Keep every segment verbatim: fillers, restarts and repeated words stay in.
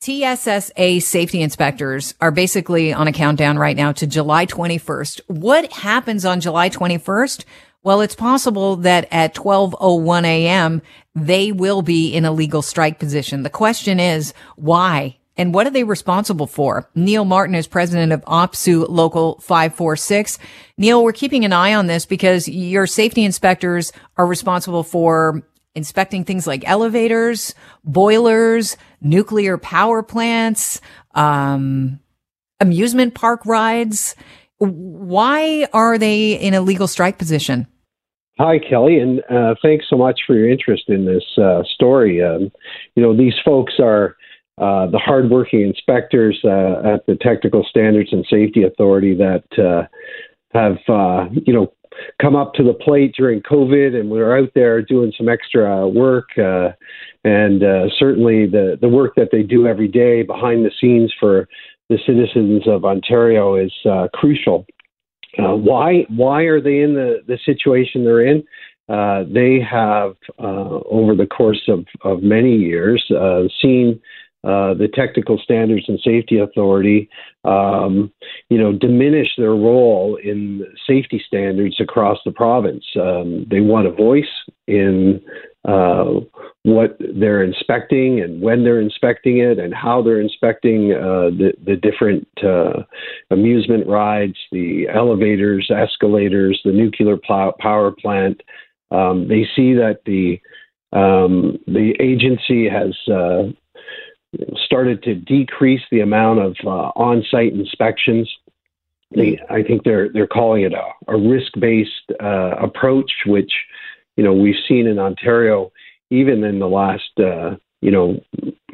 T S S A safety inspectors are basically on a countdown right now to July twenty-first. What happens on July twenty-first? Well, it's possible that at twelve oh one a.m., they will be in a legal strike position. The question is, why? And what are they responsible for? Neil Martin is president of O P S E U Local five forty-six. Neil, we're keeping an eye on this because your safety inspectors are responsible for inspecting things like elevators, boilers, nuclear power plants, um, amusement park rides. Why are they in a legal strike position? Hi, Kelly, and uh, thanks so much for your interest in this uh, story. Um, you know, these folks are uh, the hardworking inspectors uh, at the Technical Standards and Safety Authority that uh, have, uh, you know, come up to the plate during COVID, and we're out there doing some extra work. Uh, and uh, certainly the, the work that they do every day behind the scenes for the citizens of Ontario is uh, crucial. Uh, why why are they in the, the situation they're in? Uh, they have, uh, over the course of, of many years, uh, seen Uh, the Technical Standards and Safety Authority, um, you know, diminish their role in safety standards across the province. Um, they want a voice in uh, what they're inspecting and when they're inspecting it and how they're inspecting uh, the, the different uh, amusement rides, the elevators, escalators, the nuclear pl- power plant. Um, they see that the um, the agency has uh, started to decrease the amount of uh, on-site inspections. They, I think they're they're calling it a, a risk-based uh, approach, which, you know, we've seen in Ontario even in the last uh, you know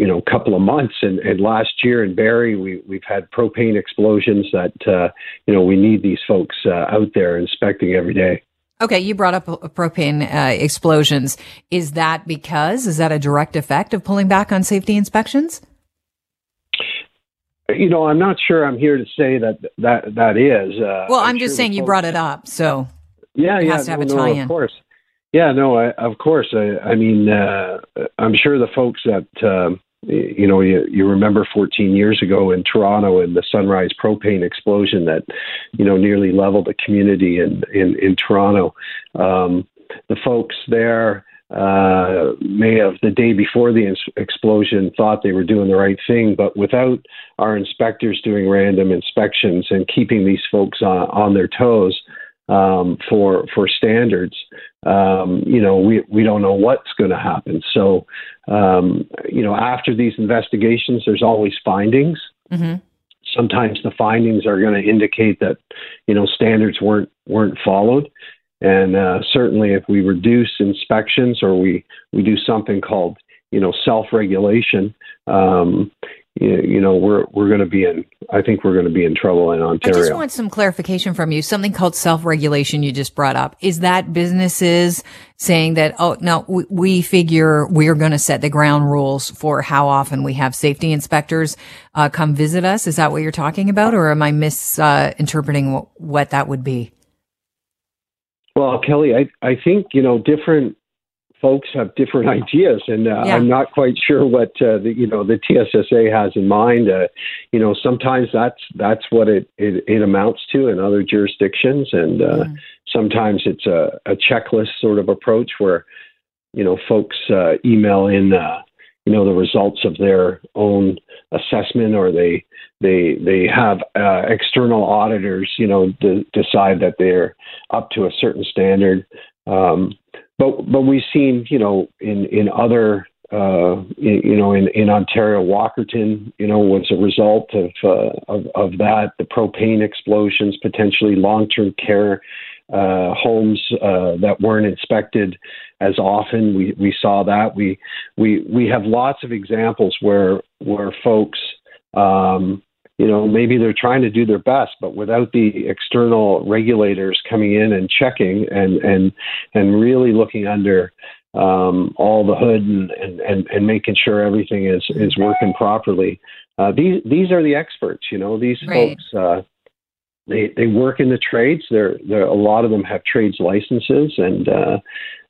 you know couple of months, and, and last year in Barrie we we've had propane explosions that uh, you know we need these folks uh, out there inspecting every day. Okay, you brought up propane uh, explosions. Is that because, is that a direct effect of pulling back on safety inspections? You know, I'm not sure I'm here to say that that, that is. Uh, well, I'm, I'm just sure saying you brought it up, so yeah, it has yeah, to have no, a tie-in. No, of course. Yeah, no, I, of course. I, I mean, uh, I'm sure the folks that, um, you know, you, you remember fourteen years ago in Toronto and the Sunrise propane explosion that, you know, nearly leveled a community in, in, in Toronto. Um, the folks there uh, may have the day before the ins- explosion thought they were doing the right thing, but without our inspectors doing random inspections and keeping these folks on, on their toes um, for, for standards, Um, you know, we, we don't know what's going to happen. So, um, you know, after these investigations, there's always findings. Mm-hmm. Sometimes the findings are going to indicate that, you know, standards weren't weren't followed. And uh, certainly if we reduce inspections or we, we do something called, you know, self-regulation, um, you, you know, we're we're going to be in, I think we're going to be in trouble in Ontario. I just want some clarification from you. Something called self-regulation you just brought up. Is that businesses saying that, oh, no, we, we figure we're going to set the ground rules for how often we have safety inspectors uh, come visit us? Is that what you're talking about? Or am I misinterpreting uh, what, what that would be? Well, Kelly, I, I think, you know, different folks have different ideas, and uh, yeah. I'm not quite sure what uh, the, you know the T S S A has in mind. Uh, you know, sometimes that's that's what it, it, it amounts to in other jurisdictions, and uh, mm. sometimes it's a, a checklist sort of approach where you know folks uh, email in uh, you know the results of their own assessment, or they they they have uh, external auditors you know d- decide that they're up to a certain standard. Um, But but we've seen, you know, in, in other, uh, in, you know, in, in Ontario, Walkerton, you know, was a result of, uh, of, of that, the propane explosions, potentially long-term care uh, homes uh, that weren't inspected as often. We, we saw that. We, we we have lots of examples where where folks, um, you know, maybe they're trying to do their best, but without the external regulators coming in and checking and and, and really looking under um, all the hood and, and, and making sure everything is, is working properly. Uh, these these are the experts, you know. These right. folks, uh, they they work in the trades. They're, they're a lot of them have trades licenses, and uh,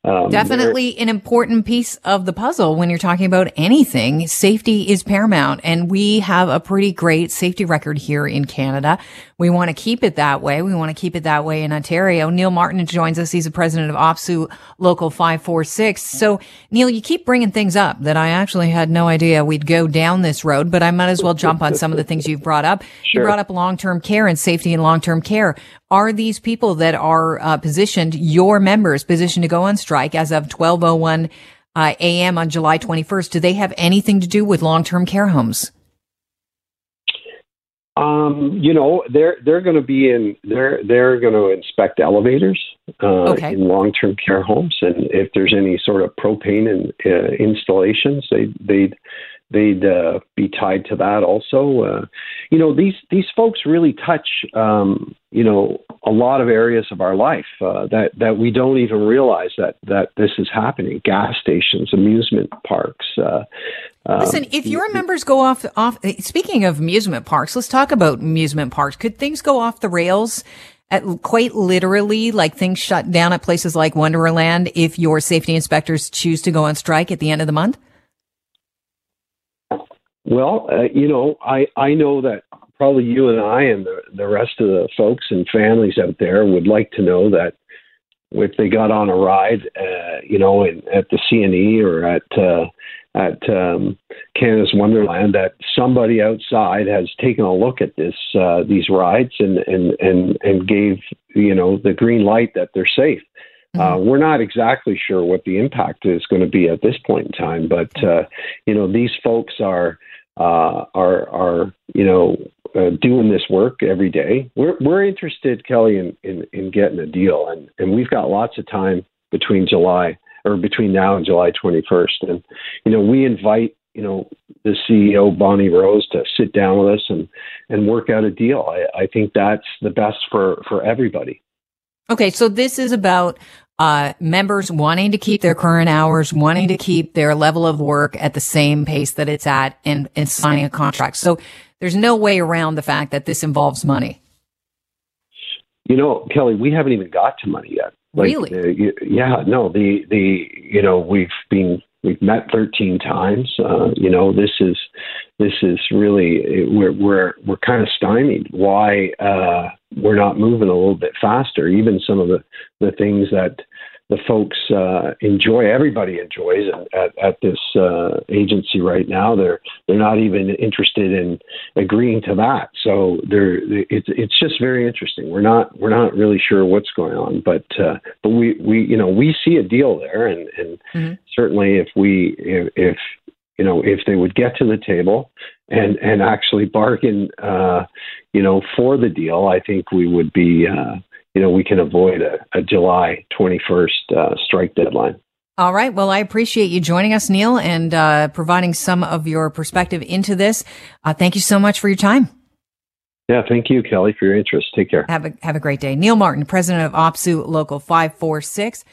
Um, Definitely an important piece of the puzzle when you're talking about anything. Safety is paramount, and we have a pretty great safety record here in Canada. We want to keep it that way. We want to keep it that way in Ontario. Neil Martin joins us. He's the president of O P S E U Local five four six. So, Neil, you keep bringing things up that I actually had no idea we'd go down this road, but I might as well jump on some of the things you've brought up. Sure. You brought up long-term care and safety in long-term care. Are these people that are uh, positioned, your members, positioned to go on strike as of twelve oh one uh, a m on July twenty-first, do they have anything to do with long-term care homes? Um, you know, they're they're going to be in they're they're going to inspect elevators uh, okay. in long-term care homes, and if there's any sort of propane in, uh, installations, they they'd they'd uh, be tied to that also. Uh, you know, these these folks really touch um, you know a lot of areas of our life uh, that that we don't even realize that that this is happening. Gas stations, amusement parks. Uh, Listen, if your members go off, off, speaking of amusement parks, let's talk about amusement parks. Could things go off the rails at quite literally, like things shut down at places like Wonderland if your safety inspectors choose to go on strike at the end of the month? Well, uh, you know, I, I know that probably you and I and the, the rest of the folks and families out there would like to know that if they got on a ride, uh, you know, in, at the C N E or at uh, at um, Canada's Wonderland, that somebody outside has taken a look at this uh, these rides and, and, and, and gave, you know, the green light that they're safe. Mm-hmm. Uh, we're not exactly sure what the impact is going to be at this point in time, but, uh, you know, these folks are, uh, are, are you know, uh, doing this work every day. We're, we're interested, Kelly, in, in, in getting a deal, and, and we've got lots of time between July or between now and July twenty-first. And, you know, we invite, you know, the C E O, Bonnie Rose, to sit down with us and, and work out a deal. I, I think that's the best for, for everybody. Okay. So this is about uh, members wanting to keep their current hours, wanting to keep their level of work at the same pace that it's at, and, and signing a contract. So there's no way around the fact that this involves money. You know, Kelly, we haven't even got to money yet. Like, really? Uh, you, yeah, no, the, the, you know, we've been, we've met thirteen times. Uh, you know, this is, this is really, we're, we're, we're kind of stymied. Why uh, we're not moving a little bit faster, even some of the, the things that the folks uh, enjoy, everybody enjoys at, at this uh, agency right now. They're, they're not even interested in agreeing to that. So they're, it's, it's just very interesting. We're not, we're not really sure what's going on, but, uh, but we, we, you know, we see a deal there, and, and mm-hmm. certainly if we, if, if, you know, if they would get to the table and, and actually bargain, uh, you know, for the deal, I think we would be, uh, you know, we can avoid a, a July twenty-first uh, strike deadline. All right. Well, I appreciate you joining us, Neil, and uh, providing some of your perspective into this. Uh, thank you so much for your time. Yeah, thank you, Kelly, for your interest. Take care. Have a, have a great day. Neil Martin, president of O P S E U Local five four six.